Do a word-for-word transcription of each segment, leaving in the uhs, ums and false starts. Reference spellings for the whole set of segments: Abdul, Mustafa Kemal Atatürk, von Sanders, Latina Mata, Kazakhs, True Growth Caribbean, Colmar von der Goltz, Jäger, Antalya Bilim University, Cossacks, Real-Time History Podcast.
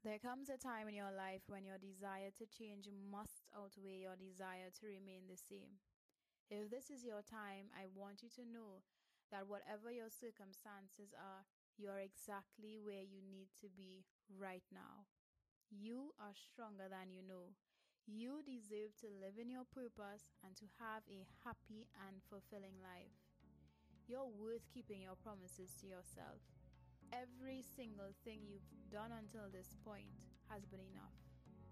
There comes a time in your life when your desire to change must outweigh your desire to remain the same. If this is your time, I want you to know that whatever your circumstances are, you are exactly where you need to be right now. You are stronger than you know. You deserve to live in your purpose and to have a happy and fulfilling life. You're worth keeping your promises to yourself. Every single thing you've done until this point has been enough.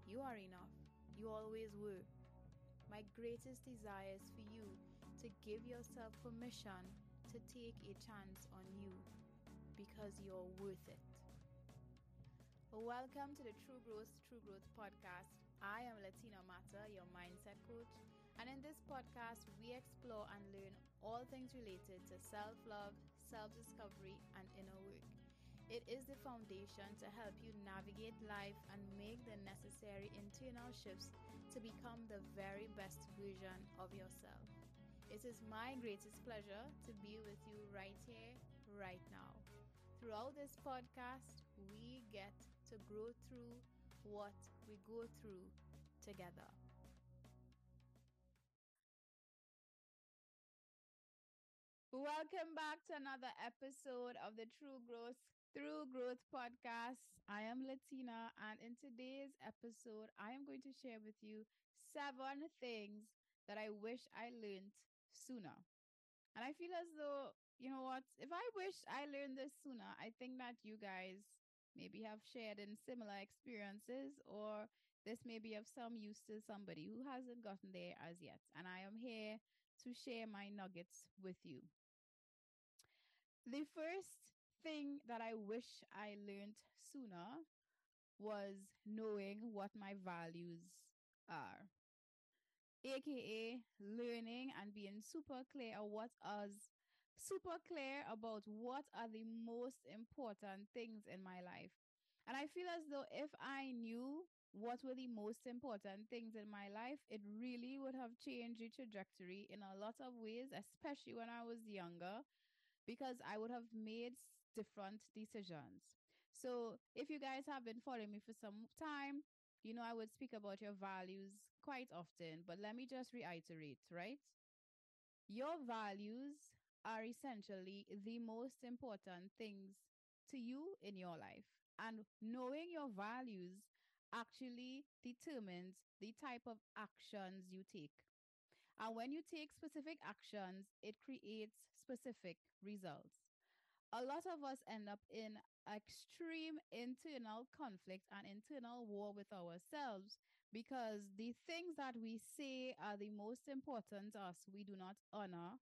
You are enough. You always were. My greatest desire is for you to give yourself permission to take a chance on you, because you're worth it. Welcome to the True Growth, True Growth podcast. I am Latina Mata, your mindset coach. And in this podcast, we explore and learn all things related to self-love, self-discovery, and inner work. It is the foundation to help you navigate life and make the necessary internal shifts to become the very best version of yourself. It is my greatest pleasure to be with you right here, right now. Throughout this podcast, we get to grow through what we go through together. Welcome back to another episode of the True Growth Through Growth podcast. I am Latina, and in today's episode, I am going to share with you seven things that I wish I learned sooner. And I feel as though, you know what, if I wish I learned this sooner, I think that you guys maybe have shared in similar experiences, or this may be of some use to somebody who hasn't gotten there as yet. And I am here to share my nuggets with you. The first thing that I wish I learned sooner was knowing what my values are, aka learning and being super clear what us super clear about what are the most important things in my life. And I feel as though if I knew what were the most important things in my life, it really would have changed the trajectory in a lot of ways, especially when I was younger, because I would have made different decisions. So if you guys have been following me for some time, you know I would speak about your values quite often, but let me just reiterate, right? Your values are essentially the most important things to you in your life. And knowing your values actually determines the type of actions you take. And when you take specific actions, it creates specific results. A lot of us end up in extreme internal conflict and internal war with ourselves because the things that we say are the most important to us, we do not honor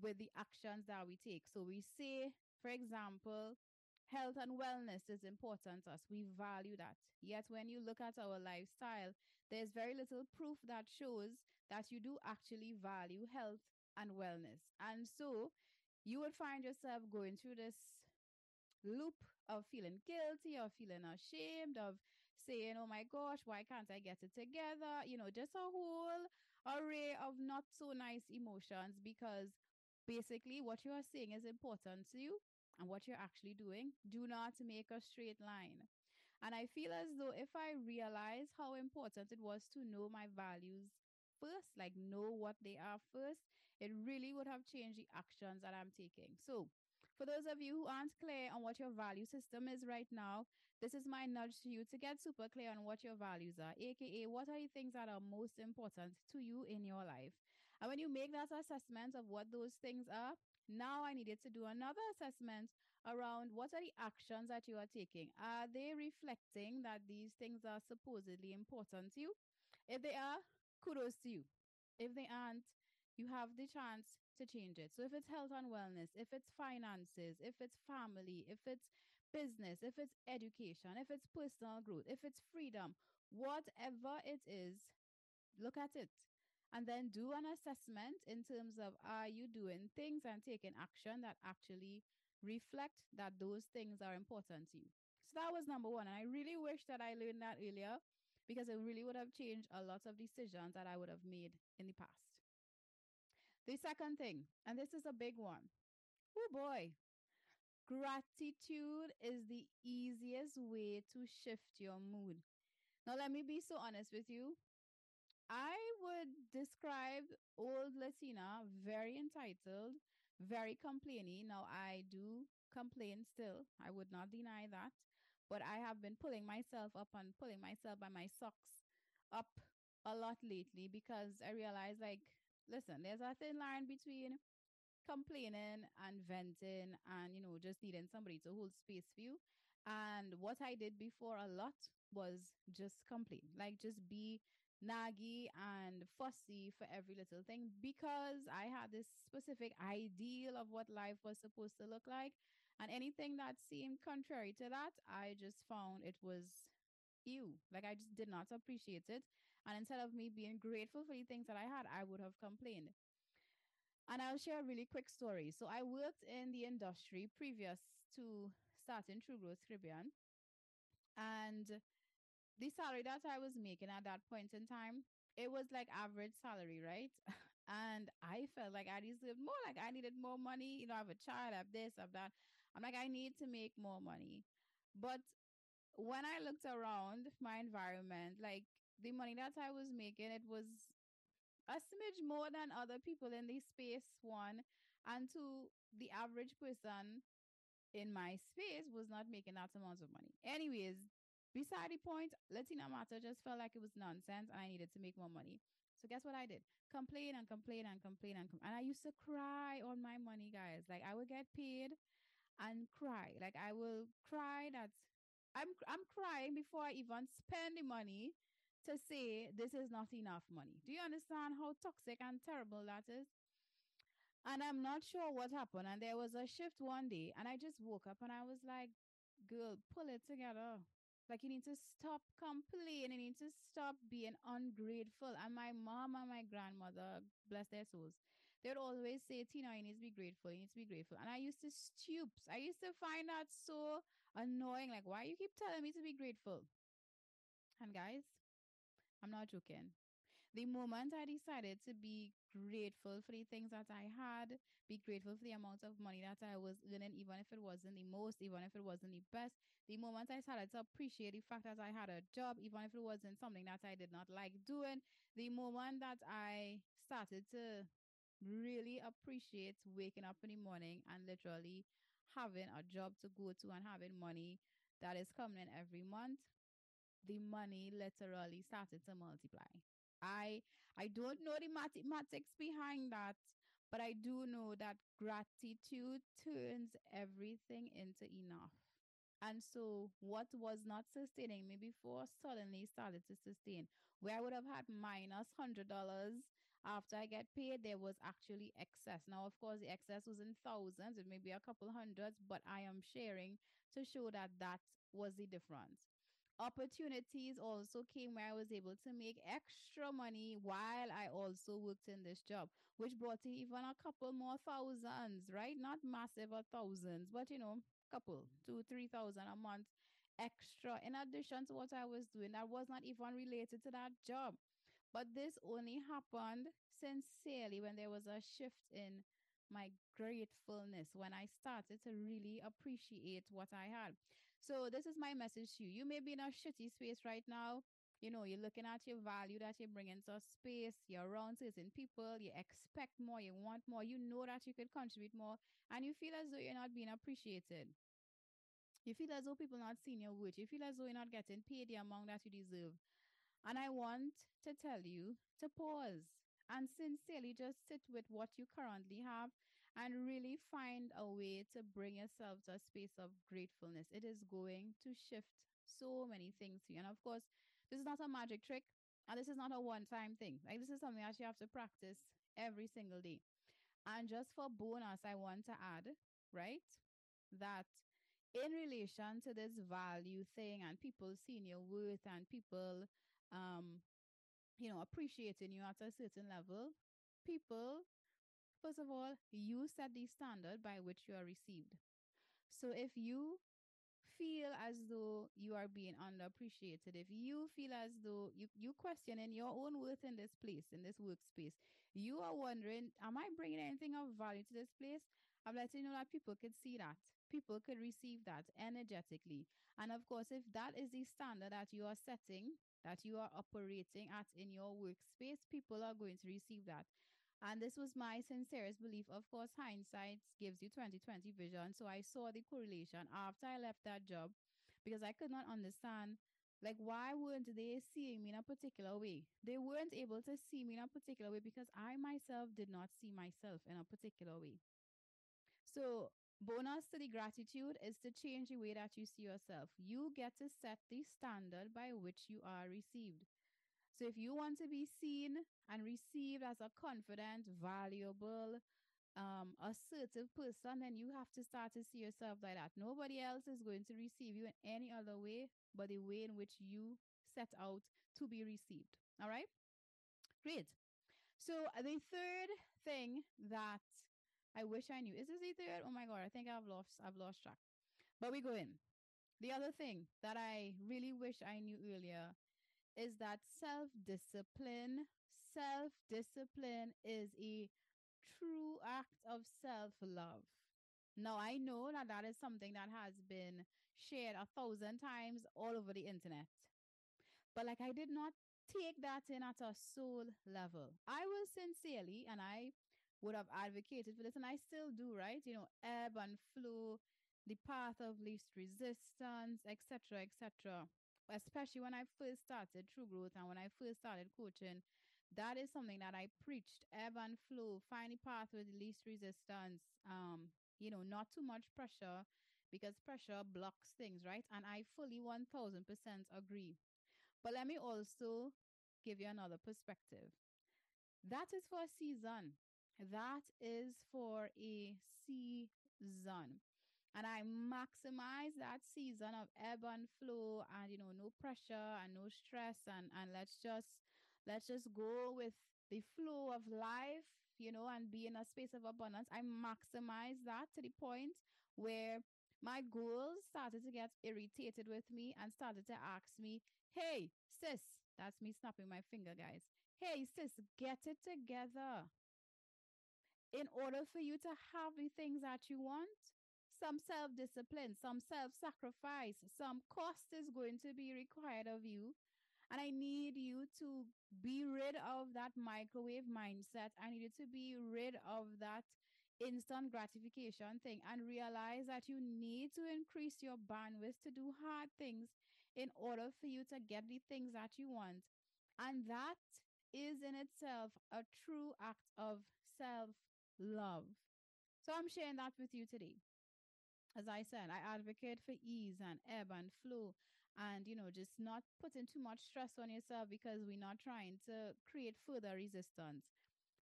with the actions that we take. So we say, for example, health and wellness is important to us. We value that. Yet when you look at our lifestyle, there's very little proof that shows that you do actually value health and wellness. And so you would find yourself going through this loop of feeling guilty or feeling ashamed, of saying, oh my gosh, why can't I get it together? You know, just a whole array of not so nice emotions, because basically what you are saying is important to you. And what you're actually doing, do not make a straight line. And I feel as though if I realize how important it was to know my values first, like know what they are first, it really would have changed the actions that I'm taking. So for those of you who aren't clear on what your value system is right now, this is my nudge to you to get super clear on what your values are, aka what are the things that are most important to you in your life. And when you make that assessment of what those things are, now I needed to do another assessment around what are the actions that you are taking. Are they reflecting that these things are supposedly important to you? If they are, kudos to you. If they aren't, you have the chance to change it. So if it's health and wellness, if it's finances, if it's family, if it's business, if it's education, if it's personal growth, if it's freedom, whatever it is, look at it. And then do an assessment in terms of, are you doing things and taking action that actually reflect that those things are important to you? So that was number one. And I really wish that I learned that earlier, because it really would have changed a lot of decisions that I would have made in the past. The second thing, and this is a big one. Oh boy. Gratitude is the easiest way to shift your mood. Now, let me be so honest with you. I would describe old Latina very entitled, very complaining. Now, I do complain still. I would not deny that. But I have been pulling myself up and pulling myself by my socks up a lot lately, because I realized, like, listen, there's a thin line between complaining and venting and, you know, just needing somebody to hold space for you. And what I did before a lot was just complain, like just be naggy and fussy for every little thing, because I had this specific ideal of what life was supposed to look like. And anything that seemed contrary to that, I just found it was ew. Like, I just did not appreciate it. And instead of me being grateful for the things that I had, I would have complained. And I'll share a really quick story. So I worked in the industry previous to starting True Growth Caribbean. And the salary that I was making at that point in time, it was like average salary, right? And I felt like I deserved more, like I needed more money. You know, I have a child, I have this, I have that. I'm like, I need to make more money. But when I looked around my environment, like the money that I was making, it was a smidge more than other people in the space, one. And two, the average person in my space was not making that amount of money. Anyways, beside the point, Latina Mata just felt like it was nonsense and I needed to make more money. So guess what I did? Complain and complain and complain and complain. And I used to cry on my money, guys. Like, I would get paid and cry. Like, I will cry that I'm I'm crying before I even spend the money to say this is not enough money. Do you understand how toxic and terrible that is? And I'm not sure what happened. And there was a shift one day and I just woke up and I was like, girl, pull it together. Like, you need to stop complaining. You need to stop being ungrateful. And my mom and my grandmother, bless their souls, they would always say, Tina, you need to be grateful. You need to be grateful. And I used to stoop. I used to find that so annoying. Like, why you keep telling me to be grateful? And guys, I'm not joking. The moment I decided to be grateful for the things that I had, be grateful for the amount of money that I was earning, even if it wasn't the most, even if it wasn't the best, the moment I started to appreciate the fact that I had a job, even if it wasn't something that I did not like doing, the moment that I started to really appreciate waking up in the morning and literally having a job to go to and having money that is coming in every month, the money literally started to multiply. I I don't know the mathematics behind that, but I do know that gratitude turns everything into enough. And so what was not sustaining me before suddenly started to sustain. Where I would have had minus one hundred dollars after I get paid, there was actually excess. Now, of course, the excess was in thousands. It may be a couple hundreds, but I am sharing to show that that was the difference. Opportunities also came where I was able to make extra money while I also worked in this job, which brought in even a couple more thousands, right? Not massive or thousands, but, you know, couple, two, three thousand a month extra in addition to what I was doing. That was not even related to that job. But this only happened sincerely when there was a shift in my gratefulness, when I started to really appreciate what I had. So this is my message to you. You may be in a shitty space right now. You know, you're looking at your value that you're bringing to a space. You're around certain people. You expect more. You want more. You know that you could contribute more. And you feel as though you're not being appreciated. You feel as though people are not seeing your worth. You feel as though you're not getting paid the amount that you deserve. And I want to tell you to pause and sincerely just sit with what you currently have and really find a way to bring yourself to a space of gratefulness. It is going to shift so many things to you. And of course, this is not a magic trick and this is not a one-time thing. Like, this is something that you have to practice every single day. And just for bonus, I want to add, right, that in relation to this value thing and people seeing your worth and people, um, you know, appreciating you at a certain level, people, first of all, you set the standard by which you are received. So if you feel as though you are being underappreciated, if you feel as though you, you questioning your own worth in this place, in this workspace, you are wondering, am I bringing anything of value to this place? I'm letting you know that people can see that. people could receive that energetically. And of course, if that is the standard that you are setting, that you are operating at in your workspace, people are going to receive that. And this was my sincerest belief. Of course, hindsight gives you twenty twenty vision. So I saw the correlation after I left that job, because I could not understand, like, why weren't they seeing me in a particular way? They weren't able to see me in a particular way because I myself did not see myself in a particular way. So bonus to the gratitude is to change the way that you see yourself. You get to set the standard by which you are received. So if you want to be seen and received as a confident, valuable, um, assertive person, then you have to start to see yourself like that. Nobody else is going to receive you in any other way but the way in which you set out to be received. All right? Great. So the third thing that I wish I knew. Is this the third? Oh my God, I think I've lost, I've lost track. But we go in. The other thing that I really wish I knew earlier is that self-discipline, self-discipline is a true act of self-love. Now, I know that that is something that has been shared a thousand times all over the internet. But like, I did not take that in at a soul level. I was sincerely, and I would have advocated for this, and I still do, right? You know, ebb and flow, the path of least resistance, et cetera, et cetera. Especially when I first started True Growth and when I first started coaching, that is something that I preached, ebb and flow, find the path with the least resistance, um, you know, not too much pressure, because pressure blocks things, right? And I fully one thousand percent agree. But let me also give you another perspective. That is for a season. That is for a season. And I maximize that season of ebb and flow and, you know, no pressure and no stress. And, and let's just, let's just go with the flow of life, you know, and be in a space of abundance. I maximize that to the point where my goals started to get irritated with me and started to ask me, hey, sis, that's me snapping my finger, guys. Hey, sis, get it together. In order for you to have the things that you want, some self-discipline, some self-sacrifice, some cost is going to be required of you. And I need you to be rid of that microwave mindset. I need you to be rid of that instant gratification thing and realize that you need to increase your bandwidth to do hard things in order for you to get the things that you want. And that is in itself a true act of self-love. So I'm sharing that with you today. As I said, I advocate for ease and ebb and flow and, you know, just not putting too much stress on yourself because we're not trying to create further resistance.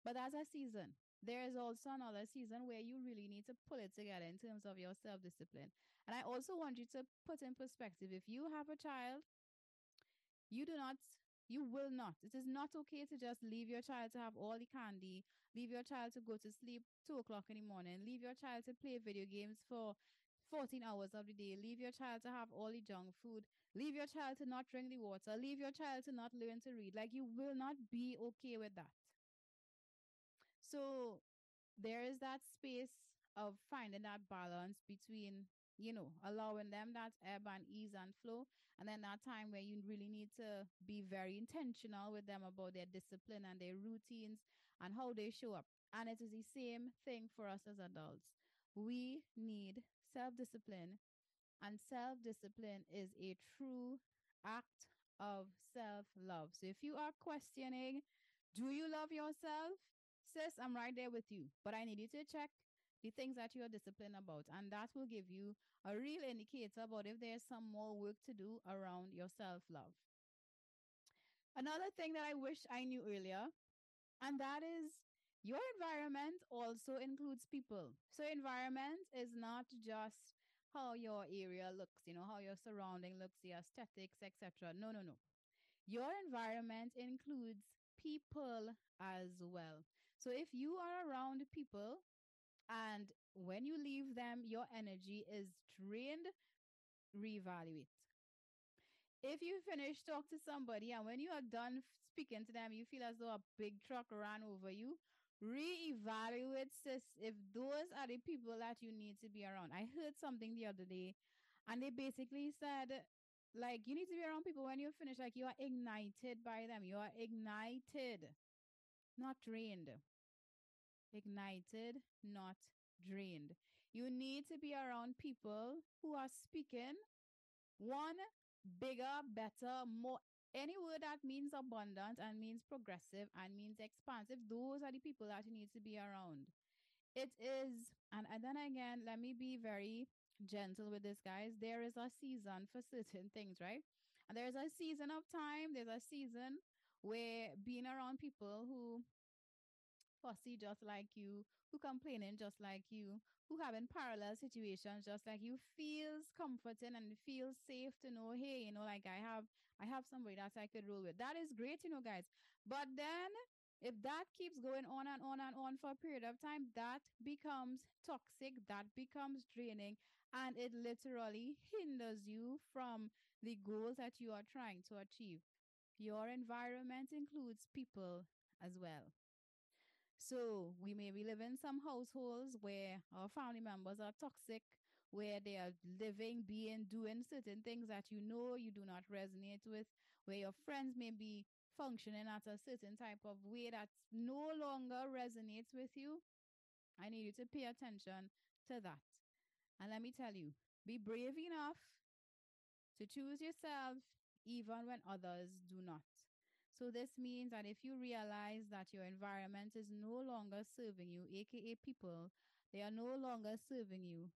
But that's a season. There is also another season where you really need to pull it together in terms of your self-discipline. And I also want you to put in perspective, if you have a child, you do not... You will not. It is not okay to just leave your child to have all the candy, leave your child to go to sleep two o'clock in the morning, leave your child to play video games for fourteen hours of the day, leave your child to have all the junk food, leave your child to not drink the water, leave your child to not learn to read. Like, you will not be okay with that. So there is that space of finding that balance between, you know, allowing them that ebb and ease and flow. And then that time where you really need to be very intentional with them about their discipline and their routines and how they show up. And it is the same thing for us as adults. We need self-discipline, and self-discipline is a true act of self-love. So if you are questioning, do you love yourself? Sis, I'm right there with you, but I need you to check the things that you are disciplined about. And that will give you a real indicator about if there's some more work to do around your self-love. Another thing that I wish I knew earlier, and that is your environment also includes people. So environment is not just how your area looks, you know, how your surrounding looks, the aesthetics, et cetera. No, no, no. Your environment includes people as well. So if you are around people, and when you leave them, your energy is drained, reevaluate. If you finish talk to somebody and when you are done speaking to them, you feel as though a big truck ran over you, Reevaluate, sis, if those are the people that you need to be around. I heard something the other day, and they basically said, like, you need to be around people when you finish, like, you are ignited by them. You are ignited, not drained. Ignited, not drained. You need to be around people who are speaking one bigger, better, more. Any word that means abundant and means progressive and means expansive, those are the people that you need to be around. It is, and, and then again, let me be very gentle with this, guys. There is a season for certain things, right? And there's a season of time. There's a season where being around people who fussy just like you, who complaining just like you, who having parallel situations just like you, feels comforting and feels safe to know, hey, you know, like I have I have somebody that I could roll with. That is great, you know, guys. But then if that keeps going on and on and on for a period of time, that becomes toxic, that becomes draining, and it literally hinders you from the goals that you are trying to achieve. Your environment includes people as well. So we may be living in some households where our family members are toxic, where they are living, being, doing certain things that you know you do not resonate with, where your friends may be functioning at a certain type of way that no longer resonates with you. I need you to pay attention to that. And let me tell you, be brave enough to choose yourself even when others do not. So this means that if you realize that your environment is no longer serving you, aka people, they are no longer serving you,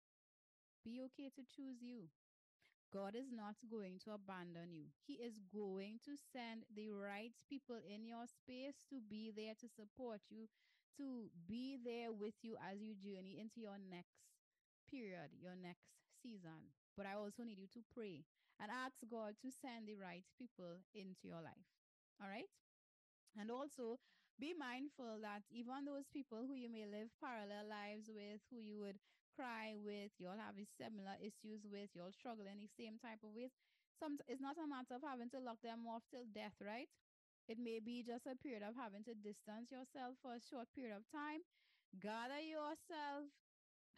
be okay to choose you. God is not going to abandon you. He is going to send the right people in your space to be there to support you, to be there with you as you journey into your next period, your next season. But I also need you to pray and ask God to send the right people into your life. All right. And also be mindful that even those people who you may live parallel lives with, who you would cry with, you'll have similar issues with, you'll struggle in the same type of ways. Some, it's not a matter of having to lock them off till death, right? It may be just a period of having to distance yourself for a short period of time, gather yourself,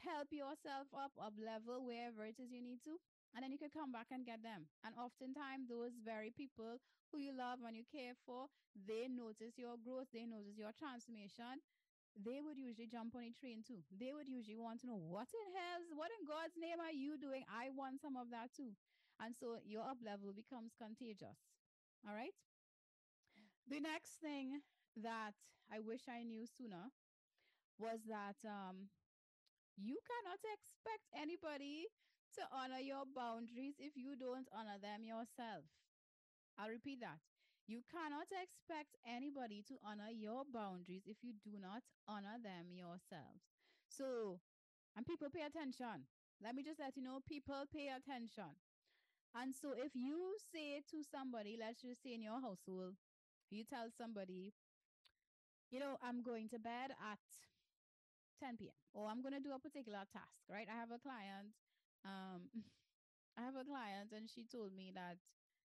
help yourself up, up level, wherever it is you need to. And then you can come back and get them. And oftentimes, those very people who you love and you care for, they notice your growth, they notice your transformation. They would usually jump on a train too. They would usually want to know, what in hell's, what in God's name are you doing? I want some of that too. And so your up level becomes contagious. All right. The next thing that I wish I knew sooner was that um, you cannot expect anybody to honor your boundaries if you don't honor them yourself. I'll repeat that. You cannot expect anybody to honor your boundaries if you do not honor them yourselves. So, and people, pay attention. Let me just let you know, people, pay attention. And so if you say to somebody, let's just say in your household, you tell somebody, you know, I'm going to bed at ten p m or I'm going to do a particular task, right? I have a client. Um, I have a client and she told me that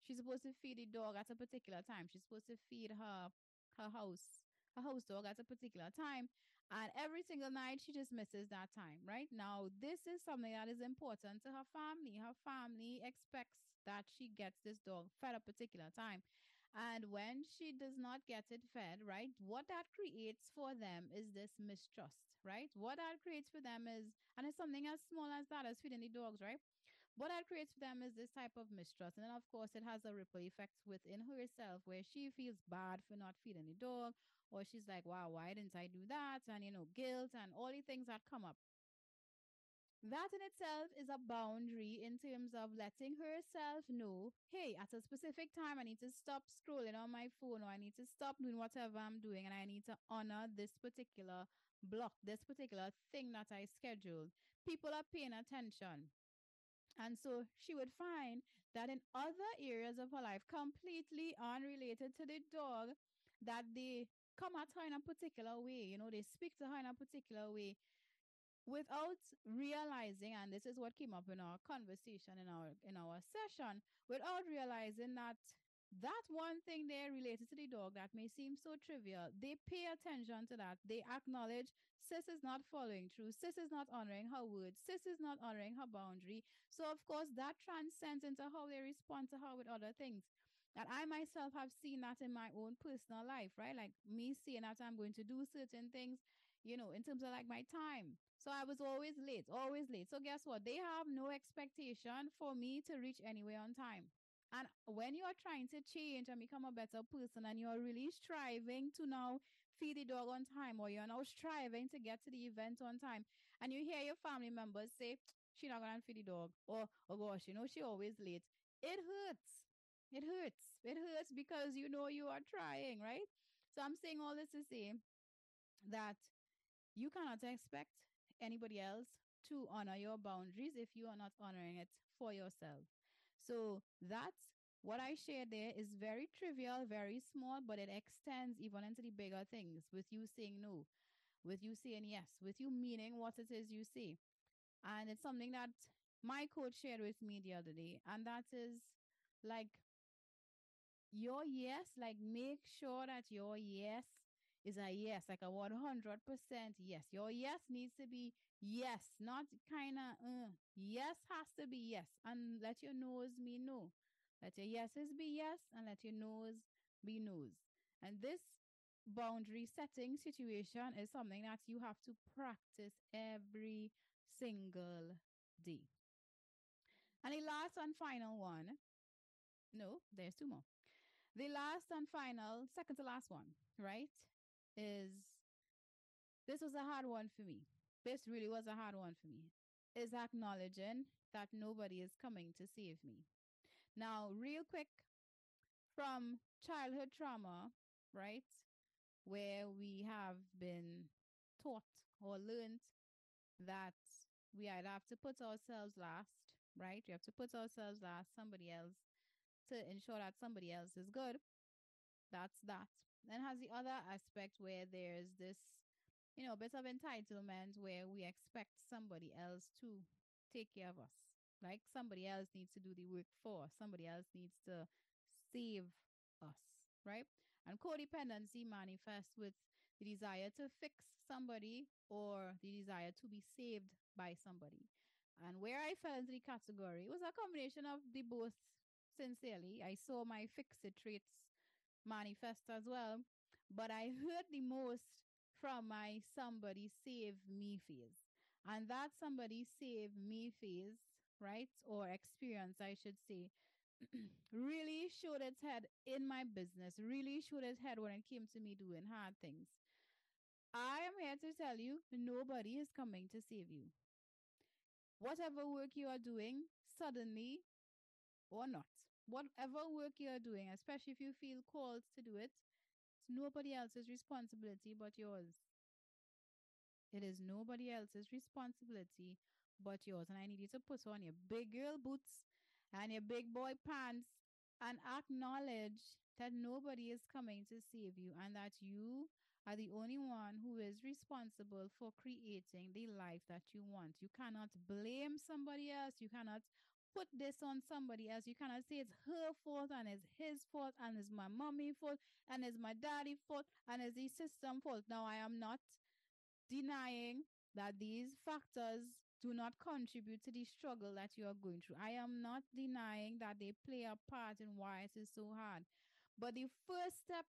she's supposed to feed the dog at a particular time. She's supposed to feed her, her house, her house dog at a particular time. And every single night she just misses that time, right? Now, this is something that is important to her family. Her family expects that she gets this dog fed at a particular time. And when she does not get it fed, right, what that creates for them is this mistrust, right? What that creates for them is, and it's something as small as that, as feeding the dogs, right? What that creates for them is this type of mistrust. And then, of course, it has a ripple effect within herself where she feels bad for not feeding the dog, or she's like, wow, why didn't I do that? And, you know, guilt and all the things that come up. That in itself is a boundary in terms of letting herself know, hey, at a specific time, I need to stop scrolling on my phone, or I need to stop doing whatever I'm doing, and I need to honor this particular block, this particular thing that I scheduled. People are paying attention. And so she would find that in other areas of her life, completely unrelated to the dog, that they come at her in a particular way, you know, they speak to her in a particular way, without realizing, and this is what came up in our conversation, in our in our session, without realizing that that one thing there related to the dog that may seem so trivial, they pay attention to that. They acknowledge sis is not following through. Sis is not honoring her word. Sis is not honoring her boundary. So, of course, that transcends into how they respond to her with other things. And I myself have seen that in my own personal life, right? Like me seeing that I'm going to do certain things, you know, in terms of like my time. So I was always late, always late. So guess what? They have no expectation for me to reach anywhere on time. And when you are trying to change and become a better person and you're really striving to now feed the dog on time, or you're now striving to get to the event on time, and you hear your family members say, she's not going to feed the dog, or, oh gosh, you know, she's always late. It hurts. It hurts. It hurts because you know you are trying, right? So I'm saying all this to say that you cannot expect anybody else to honor your boundaries if you are not honoring it for yourself. So that's what I shared there is very trivial, very small, but it extends even into the bigger things, with you saying no, with you saying yes, with you meaning what it is you say. And it's something that my coach shared with me the other day. And that is like your yes, like make sure that your yes is a yes, like a one hundred percent yes. Your yes needs to be yes, not kind of uh. Yes has to be yes. And let your no's be no. Let your yeses be yes and let your no's be no's. And this boundary setting situation is something that you have to practice every single day. And the last and final one. No, there's two more. The last and final, second to last one, right? Is this was a hard one for me. This really was a hard one for me, is acknowledging that nobody is coming to save me. Now, real quick, from childhood trauma, right, where we have been taught or learned that we either have to put ourselves last, right? We have to put ourselves last, somebody else, to ensure that somebody else is good. That's that. Then has the other aspect where there's this, you know, bit of entitlement where we expect somebody else to take care of us. Like somebody else needs to do the work for us. Somebody else needs to save us, right? And codependency manifests with the desire to fix somebody or the desire to be saved by somebody. And where I fell into the category was a combination of the both, sincerely. I saw my fix-it traits manifest as well, but I heard the most from my somebody save me phase. And that somebody save me phase, right, or experience I should say, really showed its head in my business, really showed its head when it came to me doing hard things. I am here to tell you, nobody is coming to save you. Whatever work you are doing, suddenly or not, whatever work you are doing, especially if you feel called to do it, it's nobody else's responsibility but yours. It is nobody else's responsibility but yours. And I need you to put on your big girl boots and your big boy pants and acknowledge that nobody is coming to save you and that you are the only one who is responsible for creating the life that you want. You cannot blame somebody else. You cannot put this on somebody else. You cannot say it's her fault and it's his fault and it's my mommy fault and it's my daddy fault and it's the system fault. Now, I am not denying that these factors do not contribute to the struggle that you are going through. I am not denying that they play a part in why it is so hard. But the first step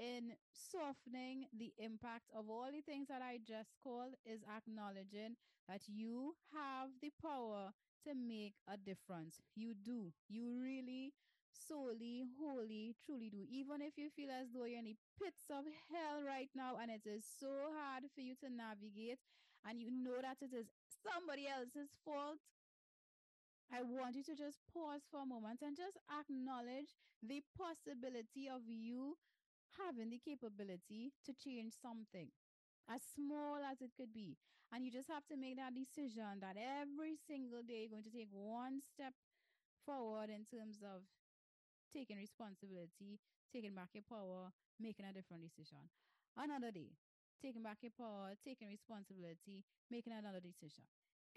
in softening the impact of all the things that I just called is acknowledging that you have the power to make a difference. You do. You really, solely, wholly, truly do. Even if you feel as though you're in the pits of hell right now and it is so hard for you to navigate and you know that it is somebody else's fault, I want you to just pause for a moment and just acknowledge the possibility of you having the capability to change something, as small as it could be. And you just have to make that decision that every single day you're going to take one step forward in terms of taking responsibility, taking back your power, making a different decision. Another day, taking back your power, taking responsibility, making another decision.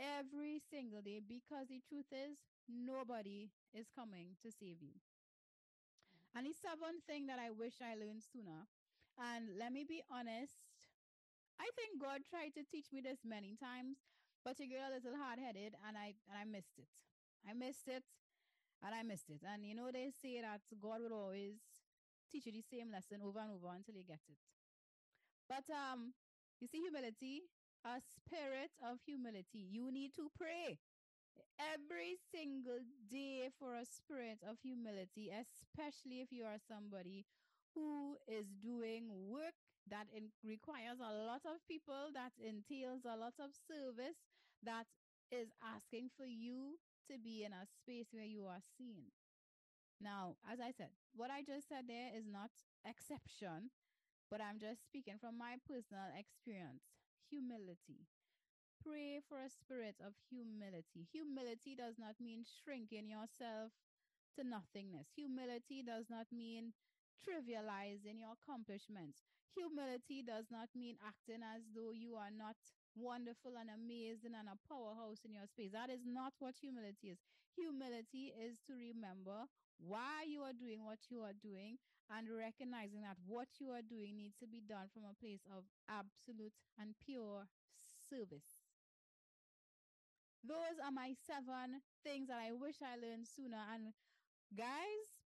Every single day, because the truth is, nobody is coming to save you. And the seventh thing that I wish I learned sooner, and let me be honest, I think God tried to teach me this many times, but you get a little hard-headed, and I and I missed it. I missed it, and I missed it. And you know, they say that God will always teach you the same lesson over and over until you get it. But um, you see, humility, a spirit of humility. You need to pray every single day for a spirit of humility, especially if you are somebody who is doing work that in- requires a lot of people, that entails a lot of service, that is asking for you to be in a space where you are seen. Now, as I said, what I just said there is not exception, but I'm just speaking from my personal experience. Humility. Pray for a spirit of humility. Humility does not mean shrinking yourself to nothingness. Humility does not mean trivializing your accomplishments. Humility does not mean acting as though you are not wonderful and amazing and a powerhouse in your space. That is not what humility is. Humility is to remember why you are doing what you are doing and recognizing that what you are doing needs to be done from a place of absolute and pure service. Those are my seven things that I wish I learned sooner. And guys,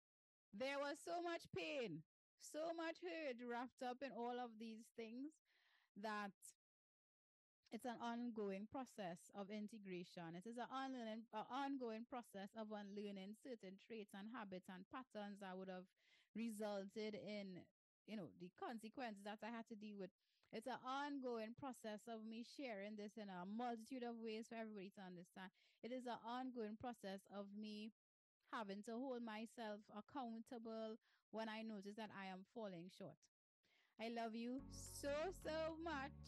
there was so much pain, so much hurt wrapped up in all of these things that it's an ongoing process of integration. It is an unlearning, an ongoing process of unlearning certain traits and habits and patterns that would have resulted in, you know, the consequences that I had to deal with. It's an ongoing process of me sharing this in a multitude of ways for everybody to understand. It is an ongoing process of me having to hold myself accountable when I notice that I am falling short. I love you so, so much.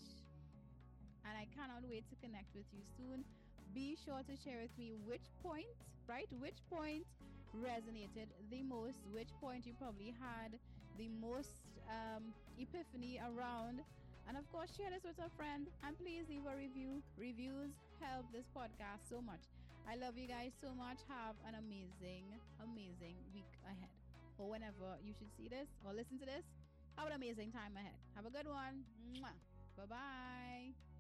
And I cannot wait to connect with you soon. Be sure to share with me which point, right? Which point resonated the most? Which point you probably had the most um, epiphany around? And of course, share this with a friend. And please leave a review. Reviews help this podcast so much. I love you guys so much. Have an amazing, amazing week ahead. Or whenever you should see this or listen to this. Have an amazing time ahead. Have a good one. Mwah. Bye-bye.